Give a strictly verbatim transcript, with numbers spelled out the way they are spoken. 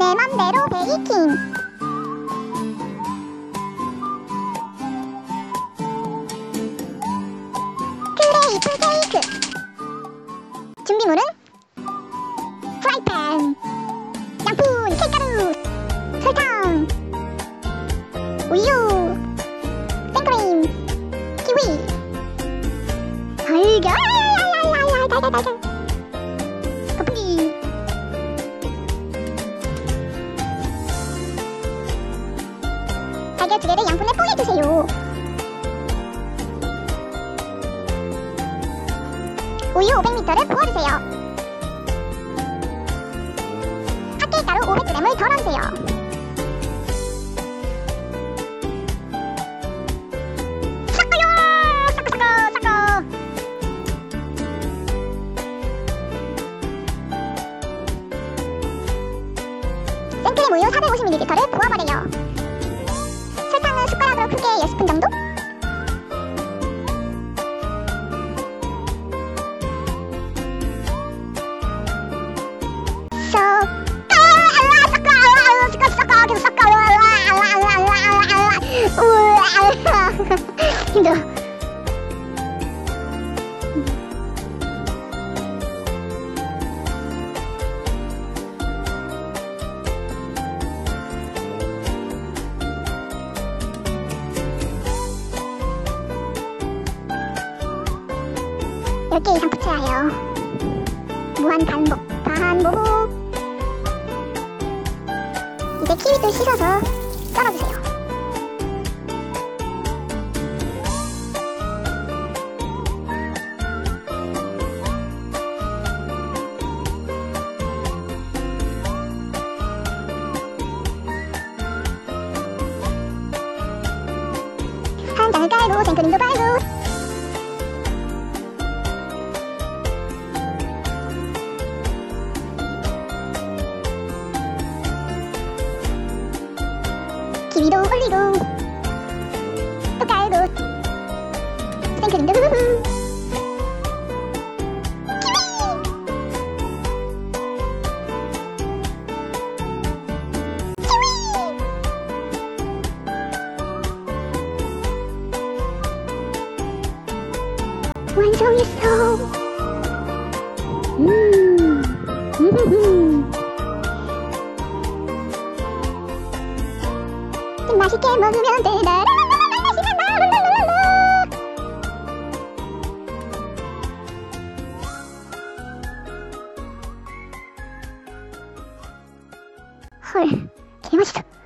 내 맘대로 베이킹. 크레이프 케이크. 준비물은 프라이팬, 양푼, 케이크가루, 설탕, 우유, 생크림, 키위, 달걀, 달달 달달. 달걀 두 개를 양푼에 뽀개주세요. 우유 오백 밀리리터를 부어주세요. 핫케이크가루 오백 그램을 덜어주세요. 섞어요! 섞어 섞어 섞어. 생크림 우유 사백오십 밀리리터를 부어버려요. 크게 십 분 정도? 섞어 섞어 섞어 계속 섞어. 힘들어. 열 개 이상 붙여야 해요. 무한반복, 반복. 이제 키위도 씻어서 썰어주세요. 한 장을 깔고 생크림도 깔고. 위로 올리고 또 깔고 생크림도 후후. 키위! 키위! 완성했어. 음. 음. 맛있게 먹으면 돼. 라라라라라 라라라라라. 헐, 개맛있어.